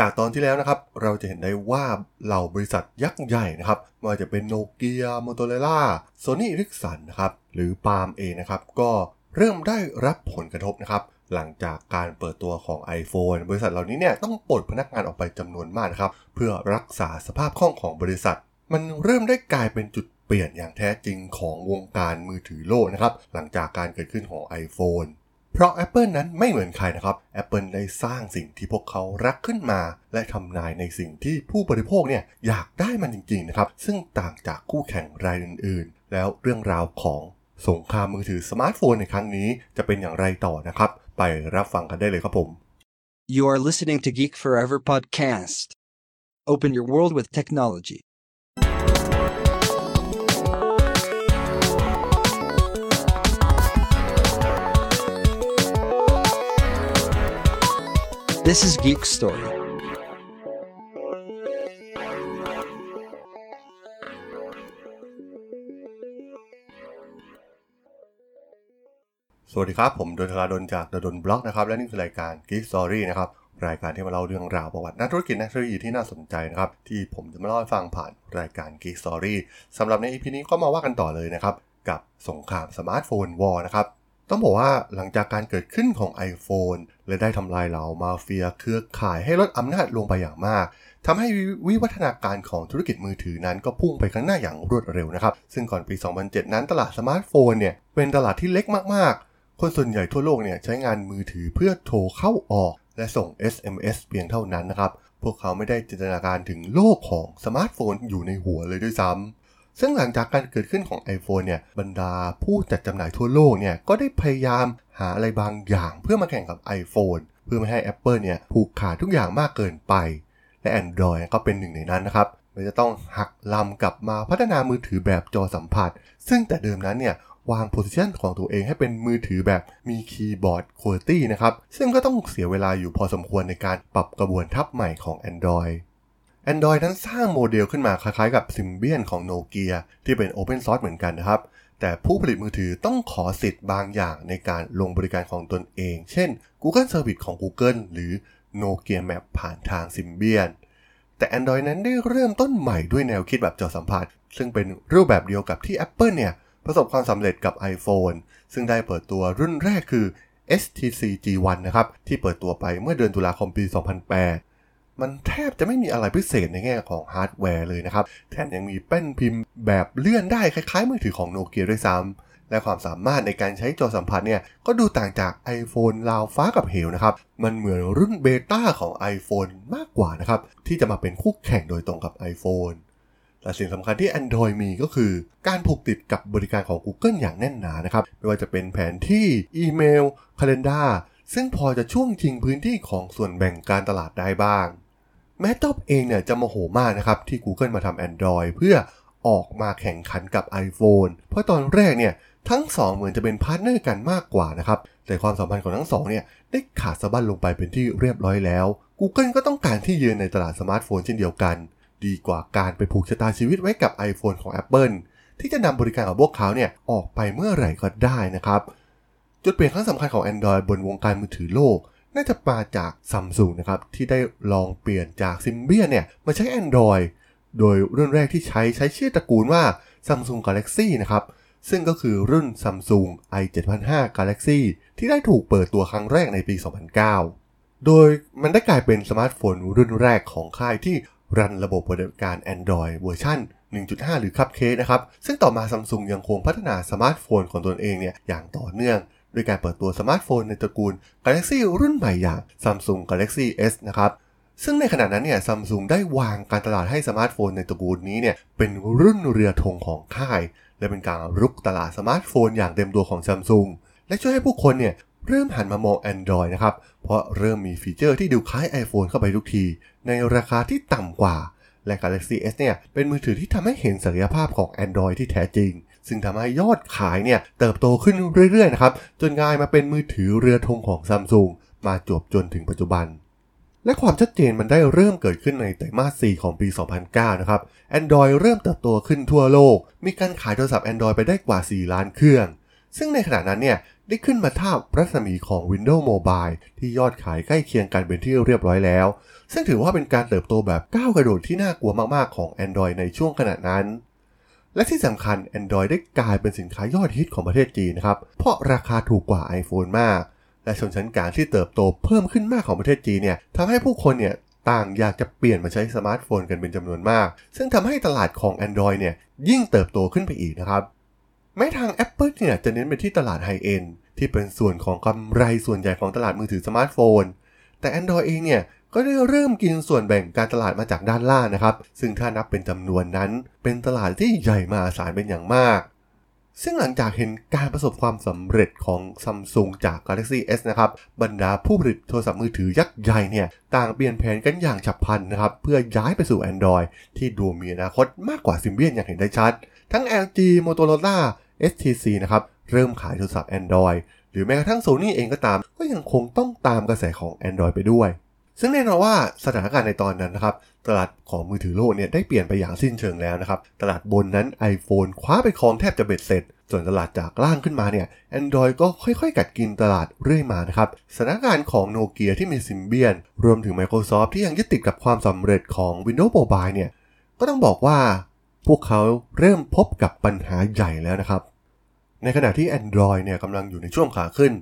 จากตอนที่แล้วนะครับเราจะเห็นได้ว่าเหล่าบริษัทยักษ์ใหญ่นะครับไม่ว่าจะเป็น Nokia Motorola Sony Ericsson นะครับหรือปาล์มเองนะครับก็เริ่มได้รับผลกระทบนะครับหลังจากการเปิดตัวของ iPhone บริษัทเหล่านี้เนี่ยต้องปลดพนักงานออกไปจำนวนมากนะครับเพื่อรักษาสภาพคล่องของบริษัทมันเริ่มได้กลายเป็นจุดเปลี่ยนอย่างแท้จริงของวงการมือถือโลกนะครับหลังจากการเกิดขึ้นของ iPhone เพราะ Apple นั้นไม่เหมือนใครนะครับ Apple ได้สร้างสิ่งที่พวกเขารักขึ้นมาและทำนายในสิ่งที่ผู้บริโภคเนี่ยอยากได้มันจริงๆนะครับซึ่งต่างจากคู่แข่งรายอื่นๆแล้วเรื่องราวของสงครามมือถือสมาร์ทโฟนในครั้งนี้จะเป็นอย่างไรต่อนะครับไปรับฟังกันได้เลยครับผม You are listening to Geek Forever Podcast. Open your world with technology.This is Geek Story. สวัสดีครับผมดลธราดลจากดลบล็อกนะครับและนี่คือรายการ Geek Story นะครับรายการที่มาเล่าเรื่องราวประวัตินักธุรกิจนักเทคโนโลยีที่น่าสนใจนะครับที่ผมจะมาเล่าให้ฟังผ่านรายการ Geek Story สำหรับใน EP นี้ก็มาว่ากันต่อเลยนะครับกับสงครามสมาร์ทโฟนวอร์นะครับต้องบอกว่าหลังจากการเกิดขึ้นของ iPhone และได้ทำลายเหล่ามาเฟียเครือข่ายให้ลดอำนาจลงไปอย่างมากทำให้วิวัฒนาการของธุรกิจมือถือนั้นก็พุ่งไปข้างหน้าอย่างรวดเร็วนะครับซึ่งก่อนปี 2007 นั้นตลาดสมาร์ทโฟนเนี่ยเป็นตลาดที่เล็กมากๆคนส่วนใหญ่ทั่วโลกเนี่ยใช้งานมือถือเพื่อโทรเข้าออกและส่ง SMS เพียงเท่านั้นนะครับพวกเขาไม่ได้จินตนาการถึงโลกของสมาร์ทโฟนอยู่ในหัวเลยด้วยซ้ำซึ่งหลังจากการเกิดขึ้นของ iPhone เนี่ยบรรดาผู้จัดจำหน่ายทั่วโลกเนี่ยก็ได้พยายามหาอะไรบางอย่างเพื่อมาแข่งกับ iPhone เพื่อไม่ให้ Apple เนี่ยผูกขาดทุกอย่างมากเกินไปและ Android ก็เป็นหนึ่งในนั้นนะครับมันจะต้องหักลำกลับมาพัฒนามือถือแบบจอสัมผัสซึ่งแต่เดิมนั้นเนี่ยวาง position ของตัวเองให้เป็นมือถือแบบมีคีย์บอร์ด quality นะครับซึ่งก็ต้องเสียเวลาอยู่พอสมควรในการปรับกระบวนทัพใหม่ของ Android นั้นสร้างโมเดลขึ้นมาคล้ายๆกับ Symbian ของ Nokia ที่เป็น Open Source เหมือนกันนะครับแต่ผู้ผลิตมือถือต้องขอสิทธิ์บางอย่างในการลงบริการของตนเองเช่น Google Service ของ Google หรือ Nokia Map ผ่านทาง Symbian แต่ Android นั้นได้เริ่มต้นใหม่ด้วยแนวคิดแบบจอสัมผัสซึ่งเป็นรูปแบบเดียวกับที่ Apple เนี่ยประสบความสำเร็จกับ iPhone ซึ่งได้เปิดตัวรุ่นแรกคือ HTC G1 นะครับที่เปิดตัวไปเมื่อเดือนตุลาคมปี 2008มันแทบจะไม่มีอะไรพิเศษในแง่ของฮาร์ดแวร์เลยนะครับแถมยังมีแป้นพิมพ์แบบเลื่อนได้คล้ายๆมือถือของ Nokia ด้วยซ้ำและความสามารถในการใช้จอสัมผัสเนี่ยก็ดูต่างจาก iPhone ราวฟ้ากับเหวนะครับมันเหมือนรุ่นเบต้าของ iPhone มากกว่านะครับที่จะมาเป็นคู่แข่งโดยตรงกับ iPhone แต่สิ่งสำคัญที่ Android มีก็คือการผูกติดกับบริการของ Google อย่างแน่นหนานะครับไม่ว่าจะเป็นแผนที่อีเมล Calendar ซึ่งพอจะช่วงชิงพื้นที่ของส่วนแบ่งการตลาดได้บ้างแม้ท็อปเองเนี่ยจะโมโหมากนะครับที่ Google มาทำ Android เพื่อออกมาแข่งขันกับ iPhone เพราะตอนแรกเนี่ยทั้งสองเหมือนจะเป็นพาร์ทเนอร์กันมากกว่านะครับแต่ความสัมพันธ์ของทั้งสองเนี่ยได้ขาดสะบั้นลงไปเป็นที่เรียบร้อยแล้ว Google ก็ต้องการที่ยืนในตลาดสมาร์ทโฟนเช่นเดียวกันดีกว่าการไปผูกชะตาชีวิตไว้กับ iPhone ของ Apple ที่จะนำบริการของพวกเขาเนี่ยออกไปเมื่อไหร่ก็ได้นะครับจุดเปลี่ยนครั้งสำคัญของ Android บนวงการมือถือโลกน่าจะมาจาก Samsung นะครับที่ได้ลองเปลี่ยนจาก Symbian เนี่ยมาใช้ Android โดยรุ่นแรกที่ใช้ชื่อตระกูลว่า Samsung Galaxy นะครับซึ่งก็คือรุ่น Samsung i7500 Galaxy ที่ได้ถูกเปิดตัวครั้งแรกในปี 2009 โดยมันได้กลายเป็นสมาร์ทโฟนรุ่นแรกของค่ายที่รันระบบบริการ Android เวอร์ชัน 1.5 หรือคัพเค้กนะครับซึ่งต่อมา Samsung ยังคงพัฒนาสมาร์ทโฟนของตนเองเนี่ยอย่างต่อเนื่องโดยการเปิดตัวสมาร์ทโฟนในตระกูล Galaxy รุ่นใหม่อย่าง Samsung Galaxy S นะครับซึ่งในขณะนั้นเนี่ย Samsung ได้วางการตลาดให้สมาร์ทโฟนในตระกูลนี้เนี่ยเป็นรุ่นเรือธงของค่ายและเป็นการรุกตลาดสมาร์ทโฟนอย่างเต็มตัวของ Samsung และช่วยให้ผู้คนเนี่ยเริ่มหันมามอง Android นะครับเพราะเริ่มมีฟีเจอร์ที่ดูคล้าย iPhone เข้าไปทุกทีในราคาที่ต่ำกว่าและ Galaxy S เนี่ยเป็นมือถือที่ทำให้เห็นศักยภาพของ Android ที่แท้จริงซึ่งทำให้ยอดขายเนี่ยเติบโตขึ้นเรื่อยๆนะครับจนกลายมาเป็นมือถือเรือธงของ Samsung มาจวบจนถึงปัจจุบันและความชัดเจนมันได้เริ่มเกิดขึ้นในไตรมาส 4 ของปี 2009 นะครับ Android เริ่มเติบโตขึ้นทั่วโลกมีการขายโทรศัพท์ Android ไปได้กว่า 4 ล้านเครื่องซึ่งในขณะนั้นเนี่ย ได้ขึ้นมาทาบรัศมีของ Windows Mobile ที่ยอดขายใกล้เคียงกันเป็นที่เรียบร้อยแล้วซึ่งถือว่าเป็นการเติบโตแบบก้าวกระโดดที่น่ากลัวมากๆของ Android ในช่วงขณะนั้นและที่สำคัญ Android ได้กลายเป็นสินค้ายอดฮิตของประเทศจีนนะครับเพราะราคาถูกกว่า iPhone มากและชนชั้นกลางที่เติบโตเพิ่มขึ้นมากของประเทศจีนเนี่ยทำให้ผู้คนเนี่ยต่างอยากจะเปลี่ยนมาใช้สมาร์ทโฟนกันเป็นจำนวนมากซึ่งทำให้ตลาดของ Android เนี่ยยิ่งเติบโตขึ้นไปอีกนะครับแม้ทาง Apple เนี่ยจะเน้นไปที่ตลาดไฮเอนด์ที่เป็นส่วนของกำไรส่วนใหญ่ของตลาดมือถือสมาร์ทโฟนแต่ Android เองเนี่ยก็ได้เริ่มกินส่วนแบ่งการตลาดมาจากด้านล่างนะครับซึ่งถ้านับเป็นจำนวนนั้นเป็นตลาดที่ใหญ่มหาศาลเป็นอย่างมากซึ่งหลังจากเห็นการประสบความสำเร็จของ Samsung จาก Galaxy S นะครับบรรดาผู้ผลิตโทรศัพท์มือถือยักษ์ใหญ่เนี่ยต่างเปลี่ยนแผนกันอย่างฉับพลันนะครับเพื่อย้ายไปสู่ Android ที่ดูมีอนาคตมากกว่า Symbian อย่างเห็นได้ชัดทั้ง LG Motorola HTC นะครับเริ่มขายโทรศัพท์ Android หรือแม้กระทั่ง Sony เองก็ตามก็ยังคงต้องตามกระแสของ Android ไปด้วยซึ่งแน่นอนว่าสถานการณ์ในตอนนั้นนะครับตลาดของมือถือโลกเนี่ยได้เปลี่ยนไปอย่างสิ้นเชิงแล้วนะครับตลาดบนนั้น iPhone คว้าไปครองแทบจะเบ็ดเสร็จส่วนตลาดจากล่างขึ้นมาเนี่ย Android ก็ค่อยๆกัดกินตลาดเรื่อยมานะครับสถานการณ์ของ Nokia ที่มี Symbian รวมถึง Microsoft ที่ยังยึดติดกับความสำเร็จของ Windows Mobile เนี่ยก็ต้องบอกว่าพวกเขาเริ่มพบกับปัญหาใหญ่แล้วนะครับในขณะที่ Android เนี่ยกำลังอยู่ในช่วงขาขึ้น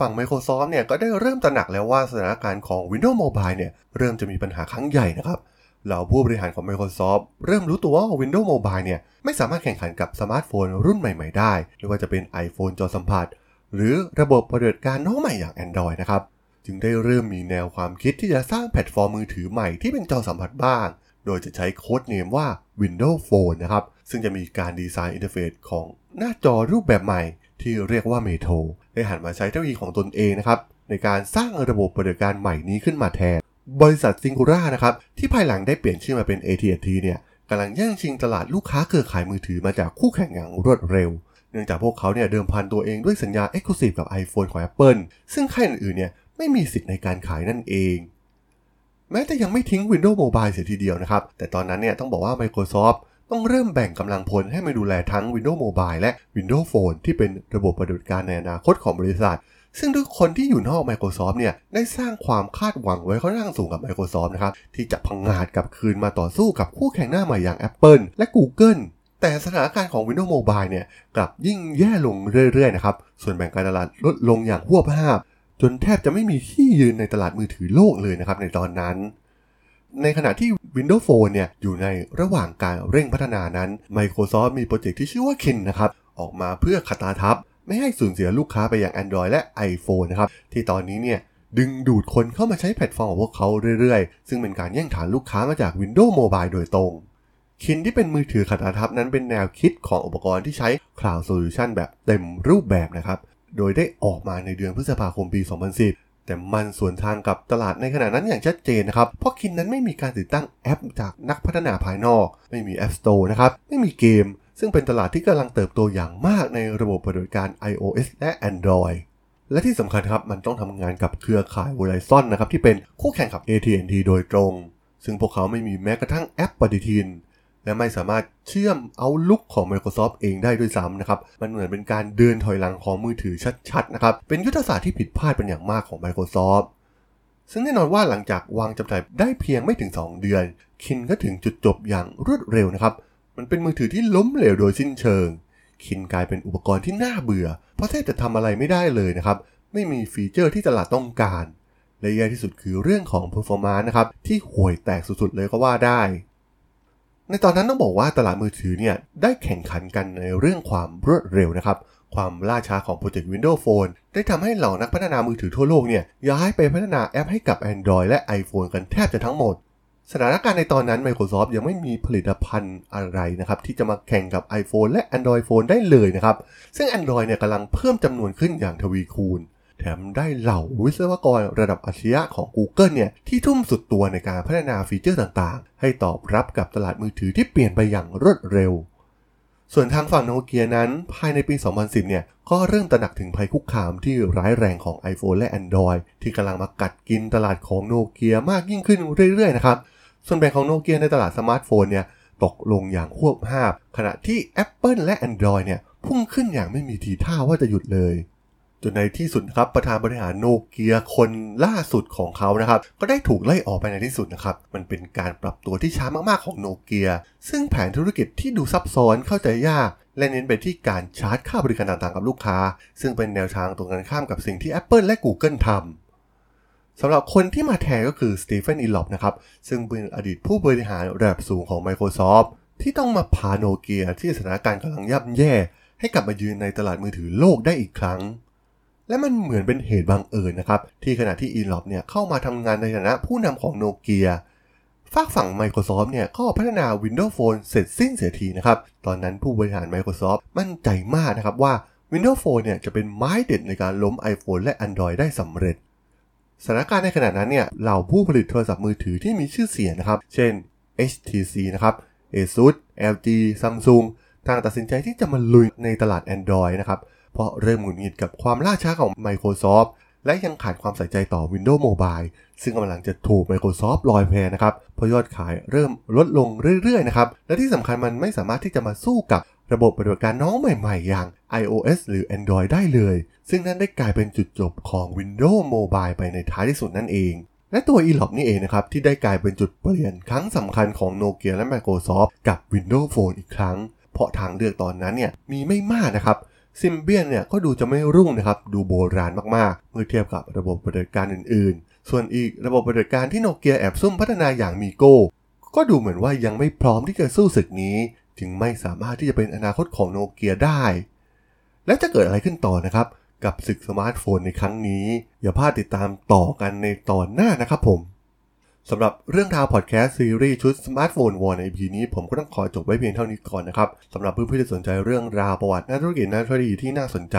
ฝั่ง Microsoft เนี่ยก็ได้เริ่มตระหนักแล้วว่าสถานการณ์ของ Windows Mobile เนี่ยเริ่มจะมีปัญหาครั้งใหญ่นะครับเหล่าผู้บริหารของ Microsoft เริ่มรู้ตัวว่า Windows Mobile เนี่ยไม่สามารถแข่งขันกับสมาร์ทโฟนรุ่นใหม่ๆได้ไม่ว่าจะเป็น iPhone จอสัมผัสหรือระบบปฏิบัติการน้องใหม่อย่าง Android นะครับจึงได้เริ่มมีแนวความคิดที่จะสร้างแพลตฟอร์มมือถือใหม่ที่เป็นจอสัมผัสบ้างโดยจะใช้โค้ดเนมว่า Windows Phone นะครับซึ่งจะมีการดีไซน์อินเทอร์เฟซของหน้าจอรูปแบบใหม่ที่เรียกว่าเมโทรได้หันมาใช้เทคโนโลยีของตนเองนะครับในการสร้างระบบปฏิบัติการใหม่นี้ขึ้นมาแทนบริษัทซิงคูล่านะครับที่ภายหลังได้เปลี่ยนชื่อมาเป็น AT&T เนี่ยกำลังแย่งชิงตลาดลูกค้าเครือข่ายมือถือมาจากคู่แข่งอย่างรวดเร็วเนื่องจากพวกเขาเนี่ยเดิมพันตัวเองด้วยสัญญา Exclusive กับ iPhone ของ Apple ซึ่งค่ายอื่นๆเนี่ยไม่มีสิทธิ์ในการขายนั่นเองแม้จะยังไม่ทิ้ง Windows Mobile เสียทีเดียวนะครับแต่ตอนนั้นเนี่ยต้องบอกว่า Microsoftต้องเริ่มแบ่งกำลังพลให้มาดูแลทั้ง Windows Mobile และ Windows Phone ที่เป็นระบบปฏิบัติการในอนาคตของบริษัทซึ่งทุกคนที่อยู่นอก Microsoft เนี่ยได้สร้างความคาดหวังไว้ค่อนข้างสูงกับ Microsoft นะครับที่จะพังงาดกลับคืนมาต่อสู้กับคู่แข่งหน้าใหม่อย่าง Apple และ Google แต่สถานการณ์ของ Windows Mobile เนี่ยกลับยิ่งแย่ลงเรื่อยๆนะครับส่วนแบ่งการตลาดลดลงอย่างหวบหาบจนแทบจะไม่มีที่ยืนในตลาดมือถือโลกเลยนะครับในตอนนั้นในขณะที่ Windows Phone เนี่ยอยู่ในระหว่างการเร่งพัฒนานั้น Microsoft มีโปรเจกต์ที่ชื่อว่า Kin นะครับออกมาเพื่อขัดตาทับไม่ให้สูญเสียลูกค้าไปอย่าง Android และ iPhone นะครับที่ตอนนี้เนี่ยดึงดูดคนเข้ามาใช้แพลตฟอร์มของพวกเขาเรื่อยๆซึ่งเป็นการแย่งฐานลูกค้ามาจาก Windows Mobile โดยตรง Kin ที่เป็นมือถือขัดตาทับนั้นเป็นแนวคิดของอุปกรณ์ที่ใช้ Cloud Solution แบบเต็มรูปแบบนะครับโดยได้ออกมาในเดือนพฤษภาคมปี 2010แต่มันสวนทางกับตลาดในขณะนั้นอย่างชัดเจนนะครับเพราะคินนั้นไม่มีการติดตั้งแอปจากนักพัฒนาภายนอกไม่มี App Store นะครับไม่มีเกมซึ่งเป็นตลาดที่กำลังเติบโตอย่างมากในระบบปฏิบัติการ iOS และ Android และที่สำคัญครับมันต้องทำงานกับเครือข่าย Verizon นะครับที่เป็นคู่แข่งกับ AT&T โดยตรงซึ่งพวกเขาไม่มีแม้กระทั่งแอปปฏิทินและไม่สามารถเชื่อมOutlookของ Microsoft เองได้ด้วยซ้ำนะครับมันเหมือนเป็นการเดินถอยหลังของมือถือชัดๆนะครับเป็นยุทธศาสตร์ที่ผิดพลาดเป็นอย่างมากของ Microsoft ซึ่งแน่นอนว่าหลังจากวางจำหน่ายได้เพียงไม่ถึง2เดือน Kin ก็ถึงจุดจบอย่างรวดเร็วนะครับมันเป็นมือถือที่ล้มเหลวโดยสิ้นเชิง Kin กลายเป็นอุปกรณ์ที่น่าเบื่อเพราะแทบจะทำอะไรไม่ได้เลยนะครับไม่มีฟีเจอร์ที่ตลาดต้องการและแย่ที่สุดคือเรื่องของ performance นะครับที่ห่วยแตกสุดๆเลยก็ว่าได้ในตอนนั้นต้องบอกว่าตลาดมือถือเนี่ยได้แข่งขันกันในเรื่องความรวดเร็วนะครับความล่าช้าของโปรเจกต์ Windows Phone ได้ทำให้เหล่านักพัฒนามือถือทั่วโลกเนี่ยย้ายไปพัฒนาแอปให้กับ Android และ iPhone กันแทบจะทั้งหมดสถานการณ์ในตอนนั้น Microsoft ยังไม่มีผลิตภัณฑ์อะไรนะครับที่จะมาแข่งกับ iPhone และ Android Phone ได้เลยนะครับซึ่ง Android เนี่ยกำลังเพิ่มจำนวนขึ้นอย่างทวีคูณแถมได้เหล่าวิศวกรระดับอัจฉริยะของ Google เนี่ยที่ทุ่มสุดตัวในการพัฒนาฟีเจอร์ต่างๆให้ตอบรับกับตลาดมือถือที่เปลี่ยนไปอย่างรวดเร็วส่วนทางฝั่ง Nokia นั้นภายในปี 2010 เนี่ยก็เริ่มตระหนักถึงภัยคุกคามที่ร้ายแรงของ iPhone และ Android ที่กำลังมากัดกินตลาดของ Nokia มากยิ่งขึ้นเรื่อยๆนะครับส่วนแบ่งของ Nokia ในตลาดสมาร์ทโฟนเนี่ยตกลงอย่างควบห้าขณะที่ Apple และ Android เนี่ยพุ่งขึ้นอย่างไม่มีทีท่าว่าจะหยุดเลยจ จนในที่สุดนะครับประธานบริหารโนเกียคนล่าสุดของเขานะครับก็ได้ถูกไล่ออกไปในที่สุดนะครับมันเป็นการปรับตัวที่ช้ามากๆของโนเกียซึ่งแผนธุรกิจที่ดูซับซ้อนเข้าใจยากและเน้นไปที่การชาร์จค่าบริการต่างๆกับลูกค้าซึ่งเป็นแนวทางตรงกันข้ามกับสิ่งที่ Apple และ Google ทำสำหรับคนที่มาแทนก็คือสตีเฟน อิลล็อปนะครับซึ่งเป็นอดีตผู้บริหารระดับสูงของ Microsoft ที่ต้องมาพาโนเกียที่สถานการณ์กำลังย่ำแย่ให้กลับมายืนในตลาดมือถือโลกได้อีกครั้งและมันเหมือนเป็นเหตุบังเอิญนะครับที่ขณะที่อิลล็อปเนี่ยเข้ามาทำงานในฐานะผู้นำของโนเกียฝากฝั่ง Microsoft เนี่ยก็พัฒนา Windows Phone เสร็จสิ้นเสียทีนะครับตอนนั้นผู้บริหาร Microsoft มั่นใจมากนะครับว่า Windows Phone เนี่ยจะเป็นไม้เด็ดในการล้ม iPhone และ Android ได้สำเร็จสถานการณ์ในขณะนั้นเนี่ยเหล่าผู้ผลิตโทรศัพท์มือถือที่มีชื่อเสียงนะครับเช่น HTC นะครับ ASUS LG Samsung ต่างตัดสินใจที่จะมาลุยในตลาด Android นะครับเพราะเริ่มหงุดหงิดกับความล่าช้าของ Microsoft และยังขาดความใส่ใจต่อ Windows Mobile ซึ่งกำลังจะถูก Microsoft ลอยแพนะครับเพราะยอดขายเริ่มลดลงเรื่อยๆนะครับและที่สำคัญมันไม่สามารถที่จะมาสู้กับระบบปฏิบัติการน้องใหม่ๆอย่าง iOS หรือ Android ได้เลยซึ่งนั่นได้กลายเป็นจุดจบของ Windows Mobile ไปในท้ายที่สุดนั่นเองและตัว Elop นี่เองนะครับที่ได้กลายเป็นจุดเปลี่ยนครั้งสำคัญของ Nokia และ Microsoft กับ Windows Phone อีกครั้งเพราะทางเลือกตอนนั้นเนี่ยมีไม่มากนะครับ Symbian เนี่ยก็ดูจะไม่รุ่งนะครับดูโบราณมากๆเมื่อเทียบกับระบบปฏิบัติการอื่นๆส่วนอีกระบบปฏิบัติการที่ Nokia แอบซุ่มพัฒนาอย่าง MeeGo ก็ดูเหมือนว่ายังไม่พร้อมที่จะสู้ศึกนี้จึงไม่สามารถที่จะเป็นอนาคตของโนเกียได้และจะเกิดอะไรขึ้นต่อนะครับกับศึกสมาร์ทโฟนในครั้งนี้อย่าพลาดติดตามต่อกันในตอนหน้านะครับผมสำหรับเรื่องราวพอดแคสต์ซีรีส์ชุดสมาร์ทโฟนวอร์ใน EP นี้ผมก็ต้องขอจบไว้เพียงเท่านี้ก่อนนะครับสำหรับเพื่อนๆที่สนใจเรื่องราวประวัตินักธุรกิจนักธุรกิจที่น่าสนใจ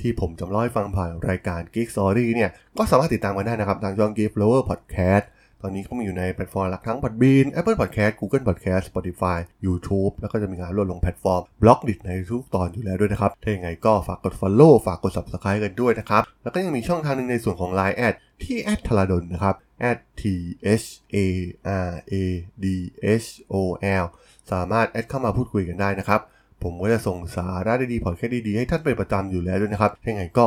ที่ผมจำลองให้ฟังผ่านรายการ Geek Story เนี่ยก็สามารถติดตามกันได้นะครับทางช่อง Geek Forever Podcastตอนนี้ก็มีอยู่ในแพลตฟอร์มหลักทั้ง Podbean Apple Podcast Google Podcast Spotify YouTube แล้วก็จะมีการลดลงแพลตฟอร์ม Blogdit ในทุกตอนอยู่แล้วด้วยนะครับถ้าอย่างไรก็ฝากกด Follow ฝากกด Subscribe กันด้วยนะครับแล้วก็ยังมีช่องทางนึงในส่วนของ LINE แอดที่แอดธราดลนะครับ @THARADHOL สามารถแอดเข้ามาพูดคุยกันได้นะครับผมก็จะส่งสาระดีๆพอดแคสต์ดีๆให้ท่านเป็นประจำอยู่แล้วด้วยนะครับถ้าอย่างไรก็